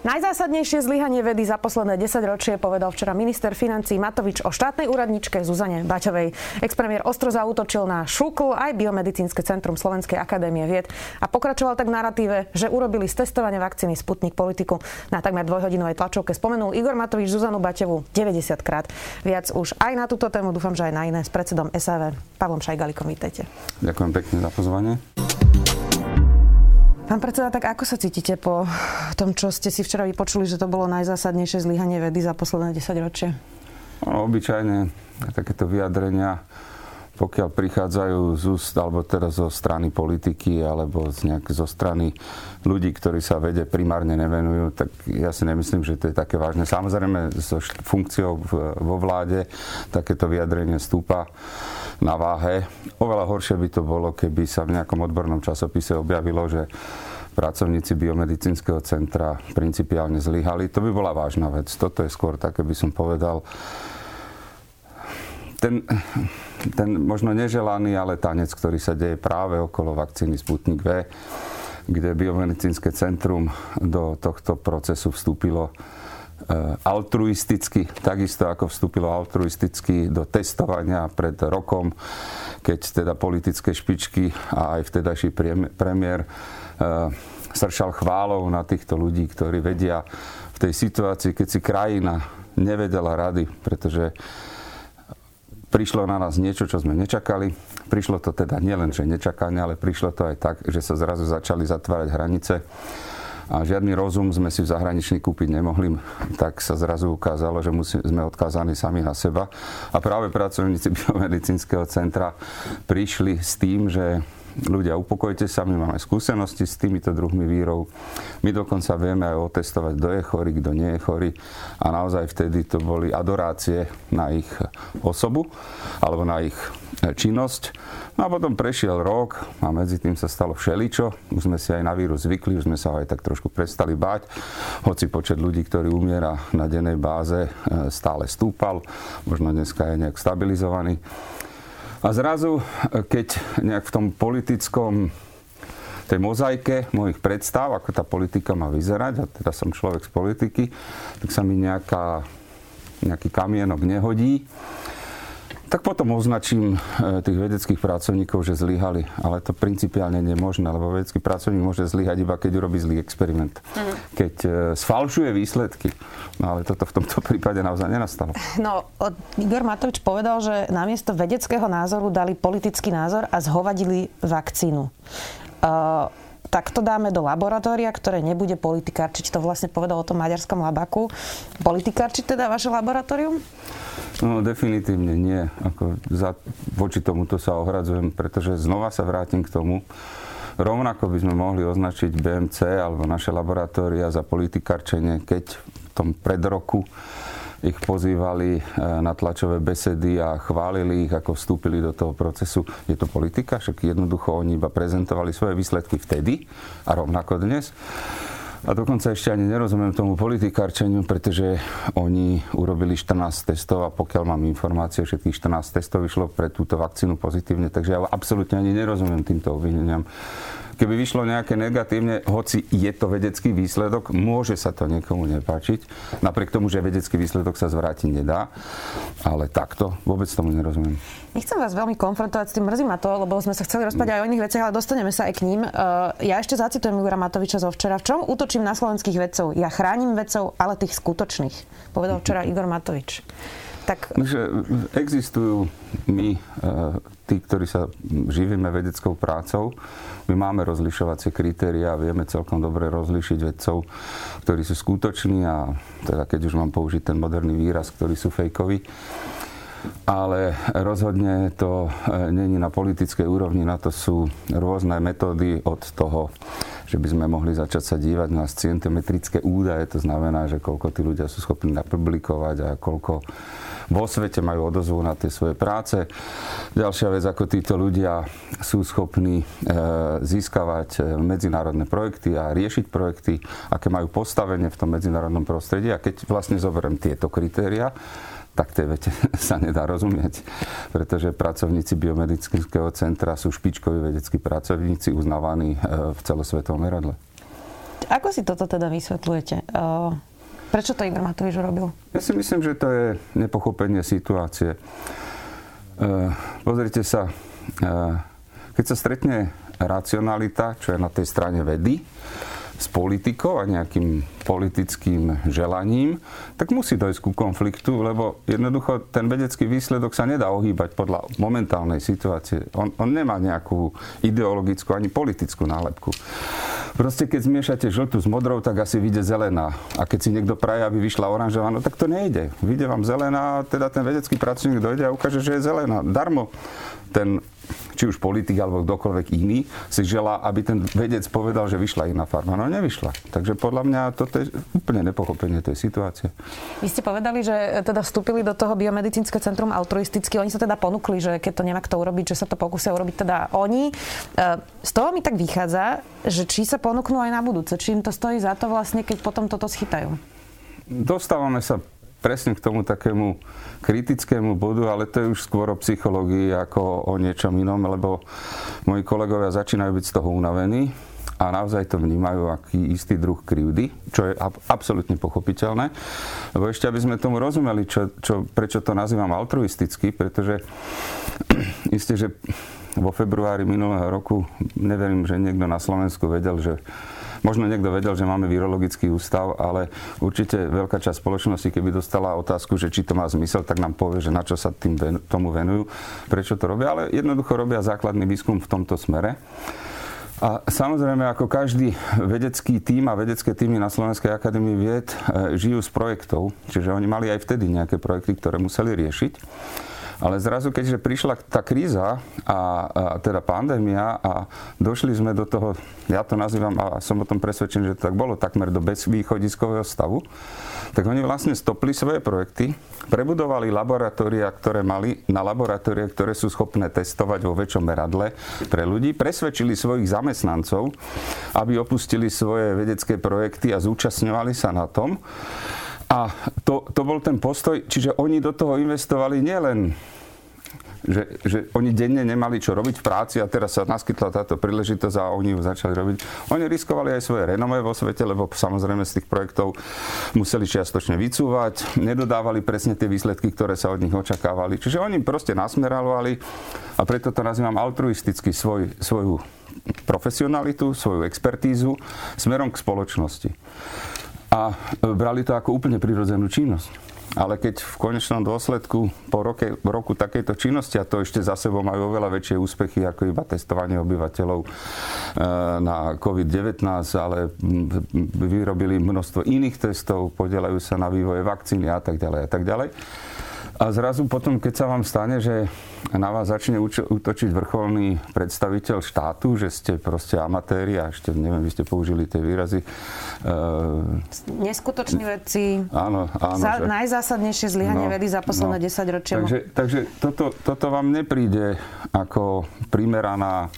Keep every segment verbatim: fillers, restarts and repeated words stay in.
Najzásadnejšie zlyhanie vedy za posledné desaťročie povedal včera minister financií Matovič o štátnej úradničke Zuzane Bačovej. Expremiér ostro zaútočil na Šúkl aj Biomedicínske centrum Slovenskej akadémie vied a pokračoval tak v narratíve, že urobili z testovania vakcíny Sputnik politiku. Na takmer dvojhodinovej tlačovke spomenul Igor Matovič Zuzanu Bačovú deväťdesiatkrát. Viac už aj na túto tému, dúfam, že aj na iné, s predsedom es á vé Pavlom Šajgalikom. Vítajte. Ďakujem pekne za pozvanie. Pán predseda, tak ako sa cítite po tom, čo ste si včera vypočuli, že to bolo najzásadnejšie zlyhanie vedy za posledné desaťročie? No, obyčajne takéto vyjadrenia, pokiaľ prichádzajú z úst, alebo teraz zo strany politiky, alebo z nejak zo strany ľudí, ktorí sa vede primárne nevenujú, tak ja si nemyslím, že to je také vážne. Samozrejme, so funkciou vo vláde takéto vyjadrenie stúpa na váhe. Oveľa horšie by to bolo, keby sa v nejakom odbornom časopise objavilo, že pracovníci Biomedicínskeho centra principiálne zlyhali. To by bola vážna vec. Toto je skôr také, by som povedal, ten, ten možno neželaný, ale tanec, ktorý sa deje práve okolo vakcíny Sputnik V, kde Biomedicínske centrum do tohto procesu vstúpilo altruisticky, takisto ako vstúpilo altruisticky do testovania pred rokom, keď teda politické špičky a aj vtedajší premiér sršal chválou na týchto ľudí, ktorí vedia v tej situácii, keď si krajina nevedela rady, pretože prišlo na nás niečo, čo sme nečakali. Prišlo to teda nielen, že nečakanie, ale prišlo to aj tak, že sa zrazu začali zatvárať hranice. A žiadny rozum sme si v zahraničí kúpiť nemohli, tak sa zrazu ukázalo, že musí, sme odkázaní sami na seba. A práve pracovníci Biomedicínskeho centra prišli s tým, že ľudia, upokojte sa, my máme skúsenosti s týmito druhmi vírov. My dokonca vieme aj otestovať, kto je chorý, kto nie je chorý. A naozaj vtedy to boli adorácie na ich osobu alebo na ich činnosť. No a potom prešiel rok a medzi tým sa stalo všeličo. Už sme si aj na vírus zvykli, už sme sa aj tak trošku prestali báť. Hoci počet ľudí, ktorí umiera na dennej báze, stále stúpal. Možno dneska je nejak stabilizovaný. A zrazu, keď nejak v tom politickom, tej mozaike mojich predstav, ako tá politika má vyzerať, a teda som človek z politiky, tak sa mi nejaká, nejaký kamienok nehodí, tak potom označím tých vedeckých pracovníkov, že zlyhali. Ale to principiálne nie je možné, lebo vedecký pracovník môže zlyhať iba, keď urobí zlý experiment. Mm. Keď sfalšuje výsledky. No ale toto v tomto prípade naozaj nenastalo. No, Igor Matovič povedal, že namiesto vedeckého názoru dali politický názor a zhovadili vakcínu. Uh, tak to dáme do laboratória, ktoré nebude politikárčiť. To vlastne povedal o tom maďarskom labaku. Politikárčiť teda vaše laboratórium? No, definitívne nie. Ako za, voči tomuto sa ohradzujem, pretože znova sa vrátim k tomu. Rovnako by sme mohli označiť bé em cé alebo naše laboratória za politikárčenie, keď v tom predroku ich pozývali na tlačové besedy a chválili ich, ako vstúpili do toho procesu. Je to politika, však jednoducho oni iba prezentovali svoje výsledky vtedy a rovnako dnes. A dokonca ešte ani nerozumiem tomu politikárčeniu, pretože oni urobili štrnásť testov a pokiaľ mám informácie, všetkých štrnásť testov vyšlo pre túto vakcínu pozitívne, takže ja absolútne ani nerozumiem týmto obvineniam. Keby vyšlo nejaké negatívne, hoci je to vedecký výsledok, môže sa to niekomu nepáčiť. Napriek tomu, že vedecký výsledok sa zvrátiť nedá, ale takto vôbec tomu nerozumiem. Nechcem vás veľmi konfrontovať s tým, mrzí ma to, lebo sme sa chceli rozprávať aj o iných veciach, ale dostaneme sa aj k ním. Ja ešte zacitujem Igora Matoviča zo včera. V čom útočím na slovenských vedcov? Ja chránim vedcov, ale tých skutočných, povedal včera Igor Matovič. Tak... Existujú my, tí, ktorí sa živíme vedeckou prácou, my máme rozlišovacie kritériá, vieme celkom dobre rozlišiť vedcov, ktorí sú skutoční a teda keď už mám použiť ten moderný výraz, ktorí sú fejkoví. Ale rozhodne to nie je na politickej úrovni, na to sú rôzne metódy od toho, že by sme mohli začať sa dívať na centimetrické údaje, to znamená, že koľko tí ľudia sú schopní napublikovať a koľko vo svete majú odozvu na tie svoje práce. Ďalšia vec, ako títo ľudia sú schopní získavať medzinárodné projekty a riešiť projekty, aké majú postavenie v tom medzinárodnom prostredí. A keď vlastne zoberiem tieto kritéria, tak tej vete sa nedá rozumieť, pretože pracovníci Biomedicínskeho centra sú špičkoví vedeckí pracovníci uznávaní v celosvetovom meradle. Ako si toto teda vysvetľujete? Prečo to Igor Matovič urobil? Ja si myslím, že to je nepochopenie situácie. Pozrite sa, keď sa stretne racionalita, čo je na tej strane vedy, s politikou a nejakým politickým želaním, tak musí dojsť ku konfliktu, lebo jednoducho ten vedecký výsledok sa nedá ohýbať podľa momentálnej situácie. On, on nemá nejakú ideologickú ani politickú nálepku. Proste keď zmiešate žltú s modrou, tak asi vyjde zelená. A keď si niekto praje, aby vyšla oranžová, no tak to nejde. Vyjde vám zelená, teda ten vedecký pracovník dojde a ukáže, že je zelená. Darmo ten či už politik, alebo kdokoľvek iný, si želá, aby ten vedec povedal, že vyšla iná farma. No nevyšla. Takže podľa mňa toto je úplne nepochopenie tej situácie. Vy ste povedali, že teda vstúpili do toho Biomedicínske centrum altruisticky. Oni sa teda ponúkli, že keď to nemá kto urobiť, že sa to pokúsia urobiť teda oni. Z toho mi tak vychádza, že či sa ponúknú aj na budúce. Či im to stojí za to vlastne, keď potom toto schytajú. Dostávame sa presne k tomu takému kritickému bodu, ale to je už skôr o psychológii ako o niečom inom, lebo moji kolegovia začínajú byť z toho unavení a naozaj to vnímajú aký istý druh krivdy, čo je absolútne pochopiteľné. Lebo ešte, aby sme tomu rozumeli, čo, čo, prečo to nazývam altruisticky, pretože isté, že vo februári minulého roku neverím, že niekto na Slovensku vedel, že možno niekto vedel, že máme virologický ústav, ale určite veľká časť spoločnosti, keby dostala otázku, že či to má zmysel, tak nám povie, že na čo sa tým venu, tomu venujú, prečo to robia, ale jednoducho robia základný výskum v tomto smere. A samozrejme, ako každý vedecký tím a vedecké týmy na Slovenskej akadémii vied žijú z projektov, čiže oni mali aj vtedy nejaké projekty, ktoré museli riešiť. Ale zrazu, keďže prišla tá kríza, a, a teda pandémia a došli sme do toho, ja to nazývam a som o tom presvedčený, že to tak bolo, takmer do bezvýchodiskového stavu, tak oni vlastne stopli svoje projekty, prebudovali laboratória, ktoré mali na laboratórie, ktoré sú schopné testovať vo väčšom meradle pre ľudí, presvedčili svojich zamestnancov, aby opustili svoje vedecké projekty a zúčastňovali sa na tom. A to, to bol ten postoj, čiže oni do toho investovali nielen, že, že oni denne nemali čo robiť v práci a teraz sa naskytla táto príležitosť a oni ju začali robiť. Oni riskovali aj svoje renomé vo svete, lebo samozrejme z tých projektov museli čiastočne vycúvať, nedodávali presne tie výsledky, ktoré sa od nich očakávali. Čiže oni proste nasmerovali a preto to nazývam altruisticky svoj, svoju profesionalitu, svoju expertízu smerom k spoločnosti. A brali to ako úplne prirodzenú činnosť. Ale keď v konečnom dôsledku po roke, roku takejto činnosti, a to ešte za sebou majú oveľa väčšie úspechy ako iba testovanie obyvateľov na covid devätnásť, ale vyrobili množstvo iných testov, podieľajú sa na vývoje vakcíny a tak ďalej a tak ďalej. A zrazu potom, keď sa vám stane, že na vás začne útočiť vrcholný predstaviteľ štátu, že ste proste amatéri a ešte, neviem, vy ste použili tie výrazy. E... Neskutoční veci. Áno, áno. Za, že... Najzásadnejšie zlyhanie no, vedy za posledné no. desaťročia. Takže, takže toto, toto vám nepríde ako primeraná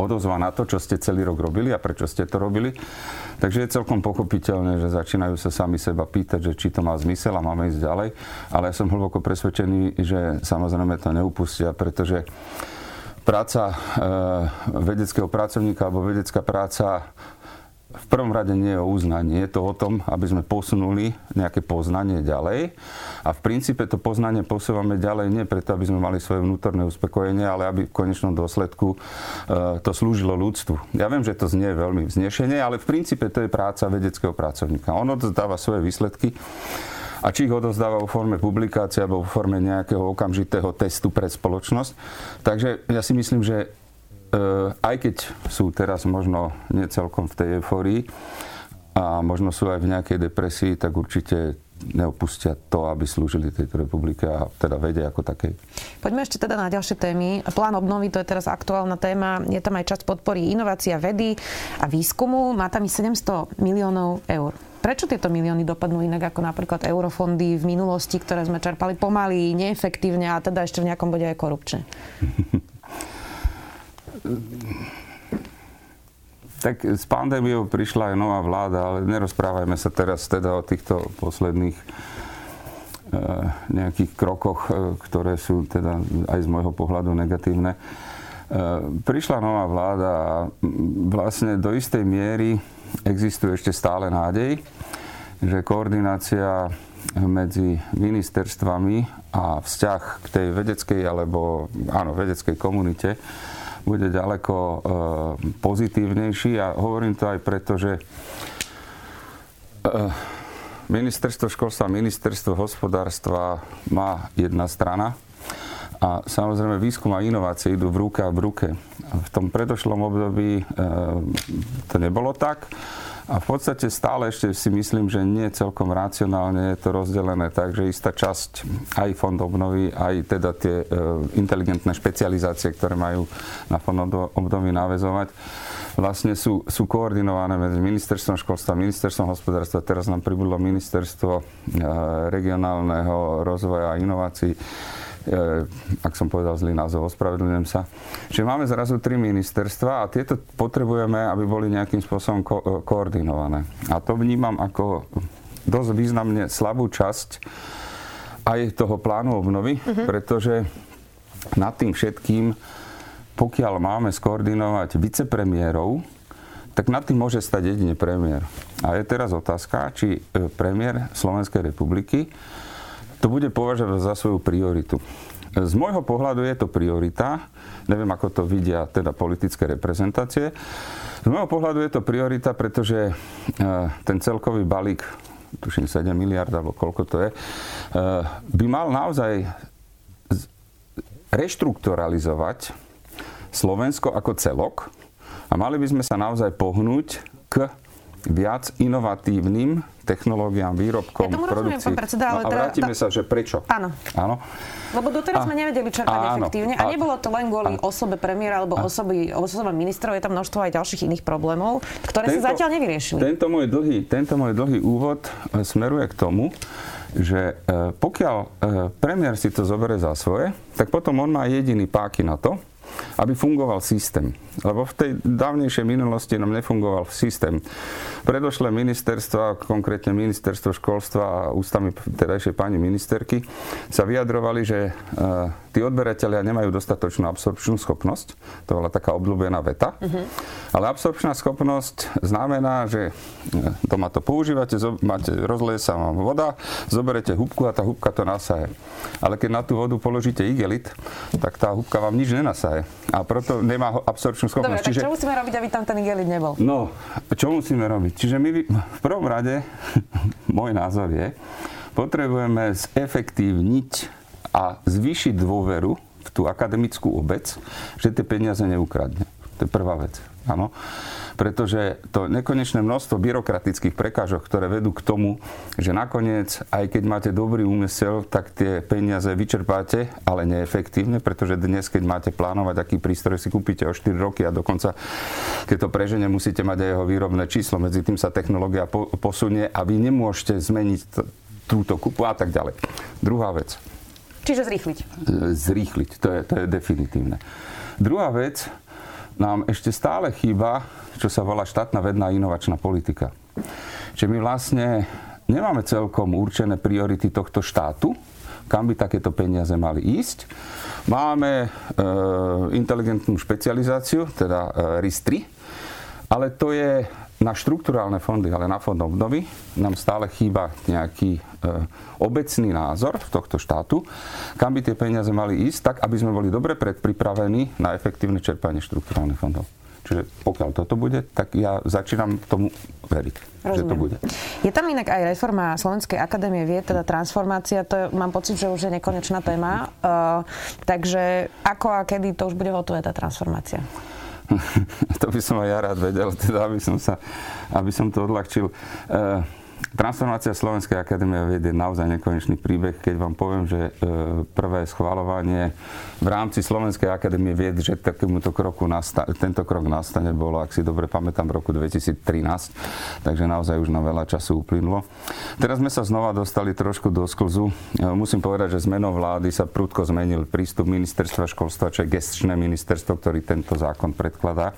odozva na to, čo ste celý rok robili a prečo ste to robili. Takže je celkom pochopiteľné, že začínajú sa sami seba pýtať, že či to má zmysel a máme ísť ďalej. Ale ja som hlboko presvedčený, že samozrejme to neupustia, pretože práca e, vedeckého pracovníka alebo vedecká práca v prvom rade nie je o uznaní, je to o tom, aby sme posunuli nejaké poznanie ďalej a v princípe to poznanie posúvame ďalej nie preto, aby sme mali svoje vnútorné uspokojenie, ale aby v konečnom dôsledku e, to slúžilo ľudstvu. Ja viem, že to znie veľmi vznešenie, ale v princípe to je práca vedeckého pracovníka. On odozdáva svoje výsledky a či ich odozdáva vo forme publikácie alebo vo forme nejakého okamžitého testu pre spoločnosť. Takže ja si myslím, že aj keď sú teraz možno nie celkom v tej eufórii a možno sú aj v nejakej depresii, tak určite neopustia to, aby slúžili tejto republike a teda vede ako takej. Poďme ešte teda na ďalšie témy. Plán obnovy, to je teraz aktuálna téma. Je tam aj časť podpory inovácia, vedy a výskumu. Má tam i sedemsto miliónov eur. Prečo tieto milióny dopadnú inak ako napríklad eurofondy v minulosti, ktoré sme čerpali pomaly, neefektívne a teda ešte v nejakom bode aj korupčne? Tak s pandémiou prišla aj nová vláda, ale nerozprávajme sa teraz teda o týchto posledných e, nejakých krokoch, e, ktoré sú teda aj z môjho pohľadu negatívne. E, prišla nová vláda a vlastne do istej miery existuje ešte stále nádej, že koordinácia medzi ministerstvami a vzťah k tej vedeckej alebo áno, vedeckej komunite bude ďaleko e, pozitívnejší a hovorím to aj preto, že e, ministerstvo školstva, ministerstvo hospodárstva má jedna strana a samozrejme výskum a inovácie idú v ruka v ruke. V tom predošlom období e, to nebolo tak a v podstate stále ešte si myslím, že nie celkom racionálne je to rozdelené, takže istá časť aj fond obnovy, aj teda tie e, inteligentné špecializácie, ktoré majú na fond obnovy naväzovať, vlastne sú, sú koordinované medzi ministerstvom školstva, ministerstvom hospodárstva, teraz nám pribudlo ministerstvo e, regionálneho rozvoja a inovácií. Ak som povedal zlý názov, ospravedlňujem sa. Čiže máme zrazu tri ministerstva a tieto potrebujeme, aby boli nejakým spôsobom ko- koordinované. A to vnímam ako dosť významne slabú časť aj toho plánu obnovy, mm-hmm. pretože nad tým všetkým, pokiaľ máme skoordinovať vicepremiérov, tak nad tým môže stať jedine premiér. A je teraz otázka, či premiér Slovenskej republiky to bude považovať za svoju prioritu. Z môjho pohľadu je to priorita, neviem, ako to vidia teda politické reprezentácie. Z môjho pohľadu je to priorita, pretože ten celkový balík, tuším sedem miliárd, alebo koľko to je, by mal naozaj reštrukturalizovať Slovensko ako celok a mali by sme sa naozaj pohnúť k viac inovatívnym technológiám, výrobkom, ja produkcii. Predseda, ale no a vrátime teda, sa, že prečo. Áno. Áno. Lebo doteraz a, sme nevedeli čerpať áno, efektívne. A, a nebolo to len kvôli osobe premiéra alebo osobe, osobe ministrov. Je tam množstvo aj ďalších iných problémov, ktoré tento, sa zatiaľ nevyriešili. Tento môj dlhý, tento môj dlhý úvod smeruje k tomu, že pokiaľ premiér si to zoberie za svoje, tak potom on má jediný páky na to, aby fungoval systém. Lebo v tej dávnejšej minulosti nám nefungoval systém. Predošlé ministerstva, konkrétne ministerstvo školstva a ústami tedajšej pani ministerky sa vyjadrovali, že e, tí odberatelia nemajú dostatočnú absorpčnú schopnosť. To bola taká obľúbená veta. Mm-hmm. Ale absorpčná schopnosť znamená, že doma to používate, zo, máte, rozleje sa vám voda, zoberete húbku a tá húbka to nasaje. Ale keď na tú vodu položíte igelit, tak tá húbka vám nič nenasaje. A preto nemá absorpčnú schopnosť. Dobre, tak čiže, čo musíme robiť, aby tam ten igelit nebol? No, čo musíme robiť? Čiže my v prvom rade, môj názor je, potrebujeme zefektívniť a zvýšiť dôveru v tú akademickú obec, že tie peniaze neukradne. To je prvá vec. Áno. Pretože to nekonečné množstvo byrokratických prekážok, ktoré vedú k tomu, že nakoniec, aj keď máte dobrý úmysel, tak tie peniaze vyčerpáte, ale neefektívne, pretože dnes, keď máte plánovať, aký prístroj si kúpite o štyri roky a dokonca, keď to preženie, musíte mať aj jeho výrobné číslo, medzi tým sa technológia po- posunie a vy nemôžete zmeniť t- túto kúpu a tak ďalej. Druhá vec. Čiže zrýchliť. Zrýchliť, to je, to je definitívne. Druhá vec, nám ešte stále chýba, čo sa volá štátna vedná inovačná politika. Čiže my vlastne nemáme celkom určené priority tohto štátu, kam by takéto peniaze mali ísť. Máme e, inteligentnú špecializáciu, teda e, R I S tri, ale to je na štrukturálne fondy, ale na fond obnovy nám stále chýba nejaký e, obecný názor tohto štátu, kam by tie peniaze mali ísť, tak aby sme boli dobre predpripravení na efektívne čerpanie štrukturálnych fondov. Čiže pokiaľ toto bude, tak ja začínam tomu veriť, Rozumiem. Že to bude. Je tam inak aj reforma Slovenskej akadémie vied, teda transformácia, to je, mám pocit, že už je nekonečná téma. Uh, takže ako a kedy to už bude hotové, tá transformácia? To by som aj ja rád vedel, teda aby som, sa, aby som to odľahčil. Uh, Transformácia Slovenskej akadémie vied je naozaj nekonečný príbeh, keď vám poviem, že prvé schvaľovanie v rámci Slovenskej akadémie vied, že takémuto kroku nasta- tento krok nastane, bolo, ak si dobre pamätám, v roku dvetisíctrinásť, takže naozaj už na veľa času uplynulo. Teraz sme sa znova dostali trošku do sklzu. Musím povedať, že zmenou vlády sa prudko zmenil prístup ministerstva školstva, čo je gesčné ministerstvo, ktorý tento zákon predkladá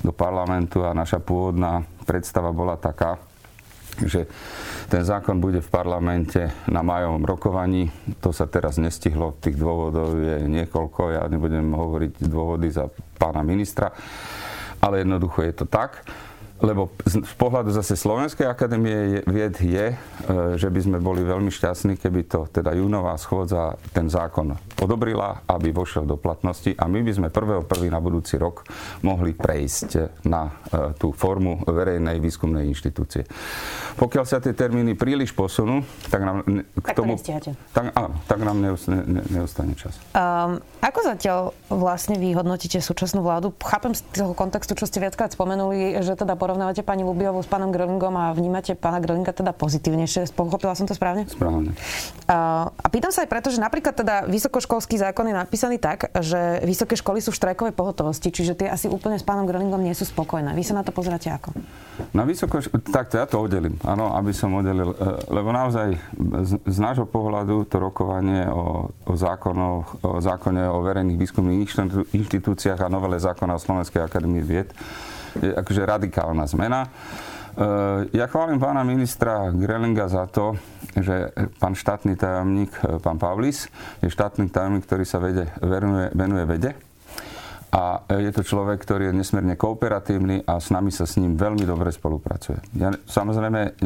do parlamentu, a naša pôvodná predstava bola taká, že ten zákon bude v parlamente na majovom rokovaní. To sa teraz nestihlo, tých dôvodov je niekoľko, ja nebudem hovoriť dôvody za pána ministra, ale jednoducho je to tak. Lebo z pohľadu zase Slovenskej akadémie vied je, že by sme boli veľmi šťastní, keby to teda júnová schôdza ten zákon odobrila, aby vošiel do platnosti, a my by sme prvého prvého na budúci rok mohli prejsť na tú formu verejnej výskumnej inštitúcie. Pokiaľ sa tie termíny príliš posunú, tak nám k tomu... Tak to tak, áno, tak nám neustane, neustane čas. Um, ako zatiaľ vlastne vy hodnotíte súčasnú vládu? Chápem z toho kontextu, čo ste viackrát spomenuli, že teda porovnávate pani Lubiovú s pánom Grölingom a vnímate pána Grölinga teda pozitívnejšie. Pochopila som to správne? Správne. Uh, a pýtam sa aj preto, že napríklad teda vysokoškolský zákon je napísaný tak, že vysoké školy sú v štrajkovej pohotovosti, čiže tie asi úplne s pánom Grölingom nie sú spokojné. Vy sa na to pozeráte ako? Na vysokoš... Takto ja to oddelím. Áno, aby som oddelil. Lebo naozaj z, z nášho pohľadu to rokovanie o, o, zákonoch, o zákone o verejných výskumných inštitúciách a novele zákona o Slovenskej akadémii vied je akože radikálna zmena. Ja chválim pána ministra Grölinga za to, že pán štátny tajomník, pán Pavlis, je štátny tajomník, ktorý sa vede, venuje, venuje vede. A je to človek, ktorý je nesmierne kooperatívny a s nami sa s ním veľmi dobre spolupracuje. Ja samozrejme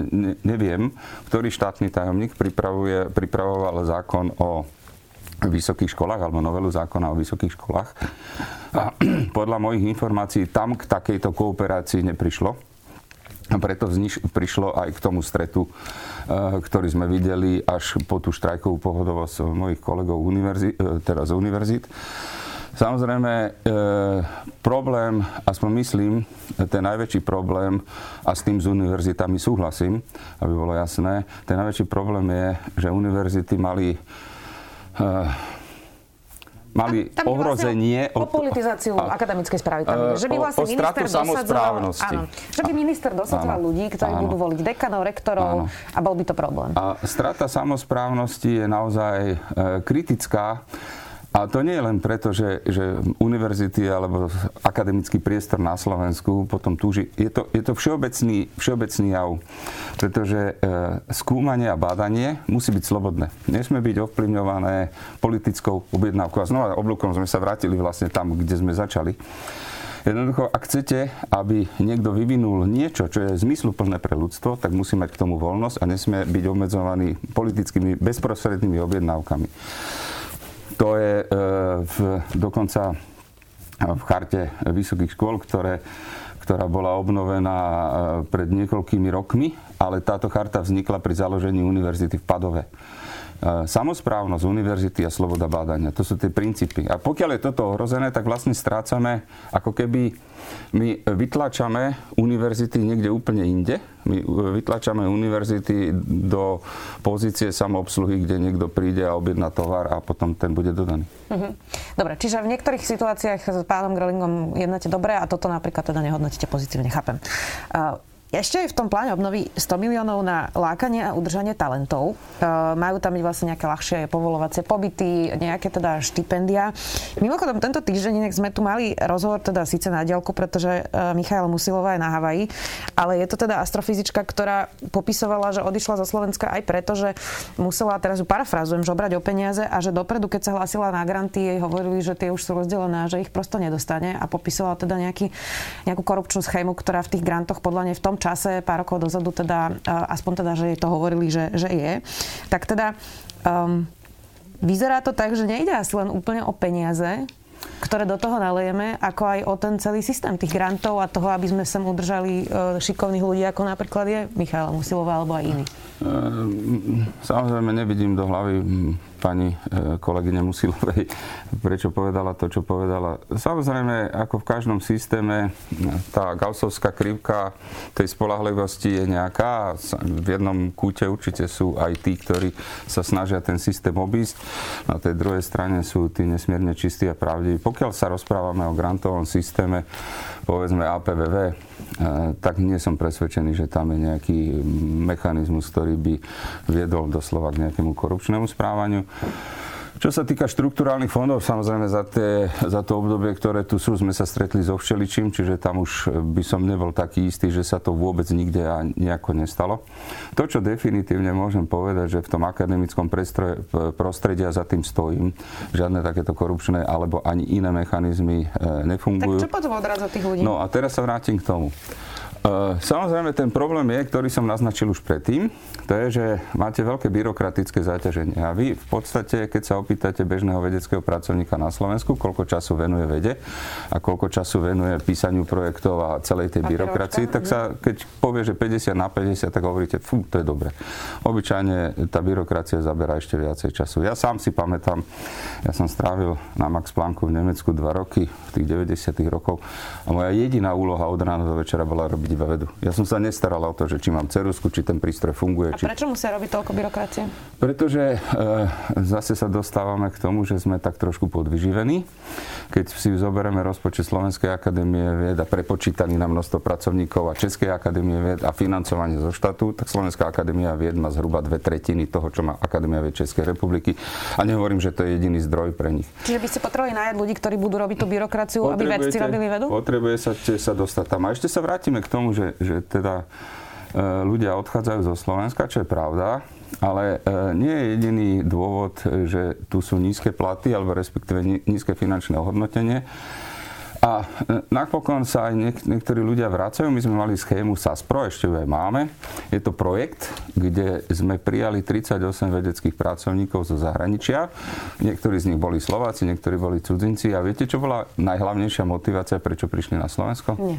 neviem, ktorý štátny tajomník pripravuje, pripravoval zákon o vysokých školách, alebo novelu zákona o vysokých školách. A podľa mojich informácií tam k takejto kooperácii neprišlo. A preto vzniš, prišlo aj k tomu stretu, e, ktorý sme videli až po tú štrajkovú pohodovosť mojich kolegov univerzi- e, teda z univerzít. Samozrejme, e, problém, aspoň myslím, ten najväčší problém, a s tým s univerzitami súhlasím, aby bolo jasné, ten najväčší problém je, že univerzity mali e, mali tam, tam ohrozenie... Vlastne o politizáciu a, akademickej správy. Tam, že by vlastne o, o minister dosadzoval... Áno, že by minister dosadzoval áno, ľudí, ktorí áno, budú voliť dekanov, rektorov áno. a bol by to problém. A strata samosprávnosti je naozaj e, kritická. A to nie je len preto, že, že univerzity alebo akademický priestor na Slovensku potom túži. Je to, je to všeobecný, všeobecný jav, pretože e, skúmanie a bádanie musí byť slobodné. Nesmie byť ovplyvňované politickou objednávkou. A znova oblúkom sme sa vrátili vlastne tam, kde sme začali. Jednoducho, ak chcete, aby niekto vyvinul niečo, čo je zmysluplné pre ľudstvo, tak musí mať k tomu voľnosť a nesmie byť obmedzovaný politickými bezprostrednými objednávkami. To je e, v, dokonca v charte vysokých škôl, ktoré, ktorá bola obnovená pred niekoľkými rokmi, ale táto charta vznikla pri založení univerzity v Padove. E, samosprávnosť univerzity a sloboda bádania, to sú tie princípy. A pokiaľ je toto ohrozené, tak vlastne strácame, ako keby my vytlačame univerzity niekde úplne inde. My vytlačame univerzity do pozície samoobsluhy, kde niekto príde a objedná tovar a potom ten bude dodaný. Mm-hmm. Dobre, čiže v niektorých situáciách s pánom Grölingom jednáte dobre a toto napríklad teda nehodnotíte pozitívne, chápem. Uh, ešte je v tom pláne obnovy sto miliónov na lákanie a udržanie talentov. Uh, majú tam byť vlastne nejaké ľahšie povolovacie pobyty, nejaké teda štipendia. Mimochodom, tento týždeň inak sme tu mali rozhovor teda síce na diaľku, pretože uh, Michaela Musilová je na Havaji, ale je to teda astrofyzička, ktorá popisovala, že odišla zo Slovenska aj preto, že musela, teraz ju parafrazujem, žobrať o peniaze a že dopredu, keď sa hlásila na granty, jej hovorili, že tie už sú rozdelené a že ich prosto nedostane, a popisovala teda nejaký, nejakú korupčnú schému, ktorá v tých grantoch podľa nej v tom čase, pár rokov dozadu, teda, aspoň teda, že jej to hovorili, že, že je. Tak teda, um, vyzerá to tak, že nejde asi len úplne o peniaze, ktoré do toho nalejeme, ako aj o ten celý systém tých grantov a toho, aby sme sem udržali šikovných ľudí, ako napríklad je Michaela Musilová alebo aj iní. Samozrejme nevidím do hlavy pani kolegyne Musilovej, prečo povedala to, čo povedala. Samozrejme, ako v každom systéme, tá gaussovská krivka tej spoľahlivosti je nejaká. V jednom kúte určite sú aj tí, ktorí sa snažia ten systém obísť. Na tej druhej strane sú tí nesmierne čistí a pravdiví. Pokiaľ sa rozprávame o grantovom systéme, povedzme á pé vé vé, tak nie som presvedčený, že tam je nejaký mechanizmus, ktorý by viedol doslova k nejakému korupčnému správaniu. Čo sa týka štrukturálnych fondov, samozrejme za, tie, za to obdobie, ktoré tu sú, sme sa stretli so všeličím, čiže tam už by som nebol taký istý, že sa to vôbec nikde nejako nestalo. To, čo definitívne môžem povedať, že v tom akademickom prestroje, prostredia za tým stojím, žiadne takéto korupčné alebo ani iné mechanizmy nefungujú. Tak čo potom odradza tých ľudí? No a teraz sa vrátim k tomu. Samozrejme, ten problém je, ktorý som naznačil už predtým, to je, že máte veľké byrokratické zaťaženie. A vy v podstate, keď sa opýtate bežného vedeckého pracovníka na Slovensku, koľko času venuje vede a koľko času venuje písaniu projektov a celej tej byrokracii, tak sa, keď povie, že päťdesiat na päťdesiat, tak hovoríte, fú, to je dobre. Obyčajne tá byrokracia zabera ešte viacej času. Ja sám si pamätám, ja som strávil na Max Plancku v Nemecku dva roky, v tých deväťdesiatych rokov, a moja jediná úloha od rána do večera bola robiť vedu. Ja som sa nestaral o to, že či mám ceruzku, či ten prístroj funguje. A či... prečo musia robiť toľko byrokracie? Pretože e, zase sa dostávame k tomu, že sme tak trošku podvyživení. Keď si zoberieme rozpočet Slovenskej akadémie vied a prepočítaný na množstvo pracovníkov a Českej akadémie vied a financovanie zo štátu, tak Slovenská akadémia vied má zhruba dve tretiny toho, čo má Akadémia vied Českej republiky. A nehovorím, že to je jediný zdroj pre nich. Čiže by ste potrebovali nájať ľudí, ktorí budú robiť tú byrokraciu, aby vedci robili vedu? Potrebuje sa sa dostať tam. A ešte sa vrátime k tomu, že, že teda e, ľudia odchádzajú zo Slovenska, čo je pravda, ale e, nie je jediný dôvod, že tu sú nízke platy alebo respektíve ní, nízke finančné ohodnotenie. A napokon sa aj niek- niektorí ľudia vracajú. My sme mali schému SASPRO, ešte ju aj máme. Je to projekt, kde sme prijali tridsaťosem vedeckých pracovníkov zo zahraničia. Niektorí z nich boli Slováci, niektorí boli cudzinci. A viete, čo bola najhlavnejšia motivácia, prečo prišli na Slovensko? Nie.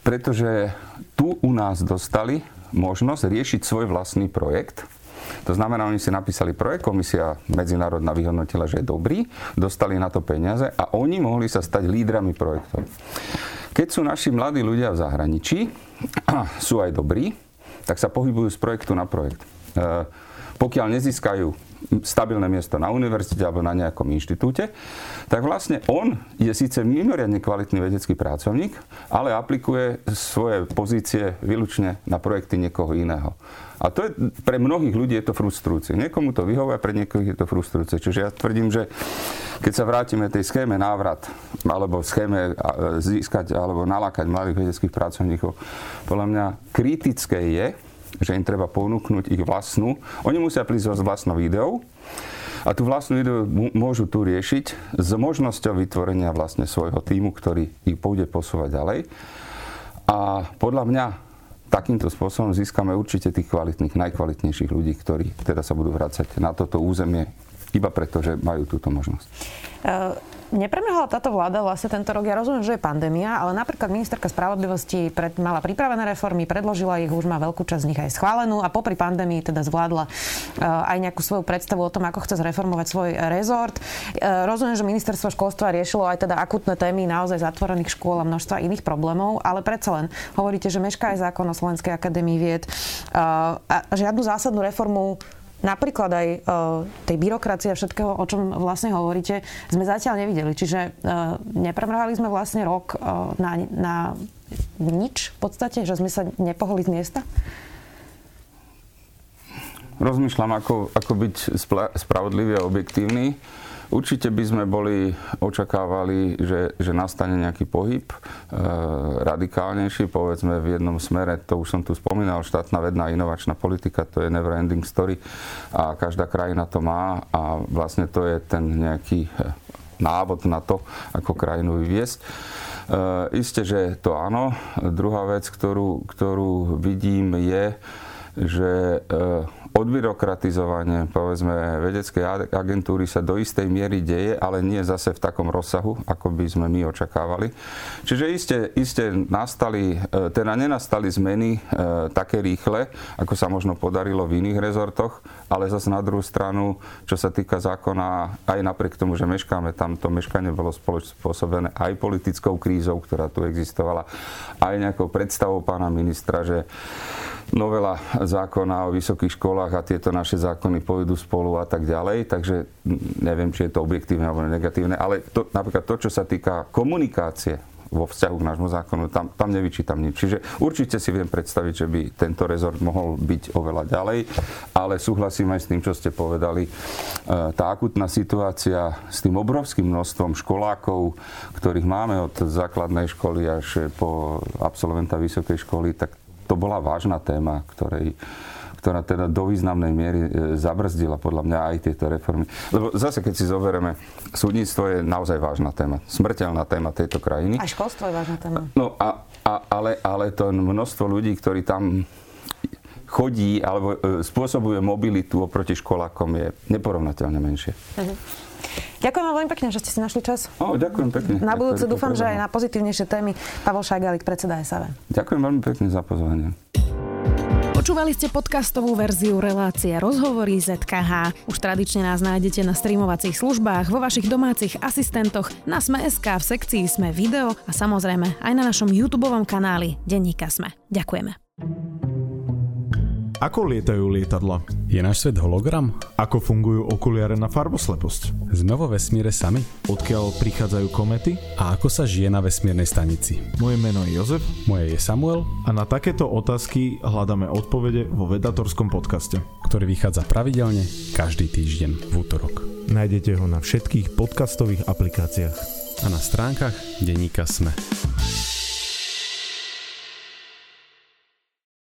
Pretože tu u nás dostali možnosť riešiť svoj vlastný projekt. To znamená, oni si napísali projekt, komisia medzinárodná vyhodnotila, že je dobrý, dostali na to peniaze a oni mohli sa stať lídrami projektov. Keď sú naši mladí ľudia v zahraničí a sú aj dobrí, tak sa pohybujú z projektu na projekt. E, pokiaľ nezískajú stabilné miesto na univerzite alebo na nejakom inštitúte, tak vlastne on je síce mimoriadne kvalitný vedecký pracovník, ale aplikuje svoje pozície výlučne na projekty niekoho iného. A to je, pre mnohých ľudí je to frustrujúce. Niekomu to vyhovuje, pre niekoho je to frustrujúce. Čiže ja tvrdím, že keď sa vrátime tej schéme návrat, alebo schéme získať, alebo nalákať mladých vedeckých pracovníkov, podľa mňa kritické je, že im treba ponúknuť ich vlastnú. Oni musia prísť s vlastnou ideou a tú vlastnú ideu môžu tu riešiť s možnosťou vytvorenia vlastne svojho tímu, ktorý ich pôjde posúvať ďalej. A podľa mňa takýmto spôsobom získame určite tých kvalitných, najkvalitnejších ľudí, ktorí teda sa budú vracať na toto územie iba preto, že majú túto možnosť. Uh... Nepremrhala táto vláda vlastne tento rok. Ja rozumiem, že je pandémia, ale napríklad ministerka spravodlivosti pred, mala pripravené reformy, predložila ich, už má veľkú časť z nich aj schválenú a popri pandémii teda zvládla uh, aj nejakú svoju predstavu o tom, ako chce zreformovať svoj rezort. Uh, rozumiem, že ministerstvo školstva riešilo aj teda akútne témy naozaj zatvorených škôl a množstva iných problémov, ale predsa len hovoríte, že mešká aj zákon o Slovenskej akadémii vied uh, a žiadnu zásadnú reformu napríklad aj e, tej byrokracie a všetkého, o čom vlastne hovoríte, sme zatiaľ nevideli. Čiže e, nepremrhali sme vlastne rok e, na, na nič v podstate, že sme sa nepohli z miesta? Rozmýšľam, ako, ako byť spla- spravodlivý a objektívny. Určite by sme boli, očakávali, že, že nastane nejaký pohyb e, radikálnejší, povedzme v jednom smere, to už som tu spomínal, štátna vedná inovačná politika, to je never ending story a každá krajina to má a vlastne to je ten nejaký návod na to, ako krajinu vyviesť. E, isté, že to áno. Druhá vec, ktorú, ktorú vidím je, že e, podbyrokratizovanie, povedzme, vedeckej agentúry sa do istej miery deje, ale nie zase v takom rozsahu, ako by sme my očakávali. Čiže iste, iste nastali, teda nenastali zmeny e, také rýchle, ako sa možno podarilo v iných rezortoch, ale zase na druhú stranu, čo sa týka zákona, aj napriek tomu, že meškáme, tam to meškanie bolo spoločne spôsobené aj politickou krízou, ktorá tu existovala, aj nejakou predstavou pána ministra, že novela zákona o vysokých školách a tieto naše zákony pôjdu spolu a tak ďalej, takže neviem, či je to objektívne alebo negatívne, ale to, napríklad to, čo sa týka komunikácie vo vzťahu k nášmu zákonu, tam, tam nevyčítam nič. Čiže určite si viem predstaviť, že by tento rezort mohol byť oveľa ďalej, ale súhlasím aj s tým, čo ste povedali. Tá akutná situácia s tým obrovským množstvom školákov, ktorých máme od základnej školy až po absolventa vysokej školy, tak to bola vážna téma, ktorej, ktorá teda do významnej miery zabrzdila podľa mňa aj tieto reformy. Lebo zase, keď si zoberieme, súdnictvo je naozaj vážna téma, smrteľná téma tejto krajiny. A školstvo je vážna téma. No a, a, ale, ale to množstvo ľudí, ktorí tam chodí alebo spôsobuje mobilitu oproti školákom, je neporovnateľne menšie. Mhm. Ďakujem vám veľmi pekne, že ste si našli čas. O, ďakujem pekne. Na budúce dúfam, že aj na pozitívnejšie témy. Pavel Šajgalik, predseda es á vé. Ďakujem veľmi pekne za pozvanie. Počúvali ste podcastovú verziu relácie Rozhovory zet ká há. Už tradične nás nájdete na streamovacích službách, vo vašich domácich asistentoch, na Sme bodka es ká, v sekcii Sme video a samozrejme aj na našom YouTubeovom kanáli Denníka Sme. Ďakujeme. Ako lietajú lietadla? Je náš svet hologram? Ako fungujú okuliare na farbosleposť? Sme vo vesmíre sami? Odkiaľ prichádzajú komety? A ako sa žije na vesmírnej stanici? Moje meno je Jozef. Moje je Samuel. A na takéto otázky hľadáme odpovede vo Vedatorskom podcaste, ktorý vychádza pravidelne každý týždeň v útorok. Nájdete ho na všetkých podcastových aplikáciách a na stránkach denníka Sme.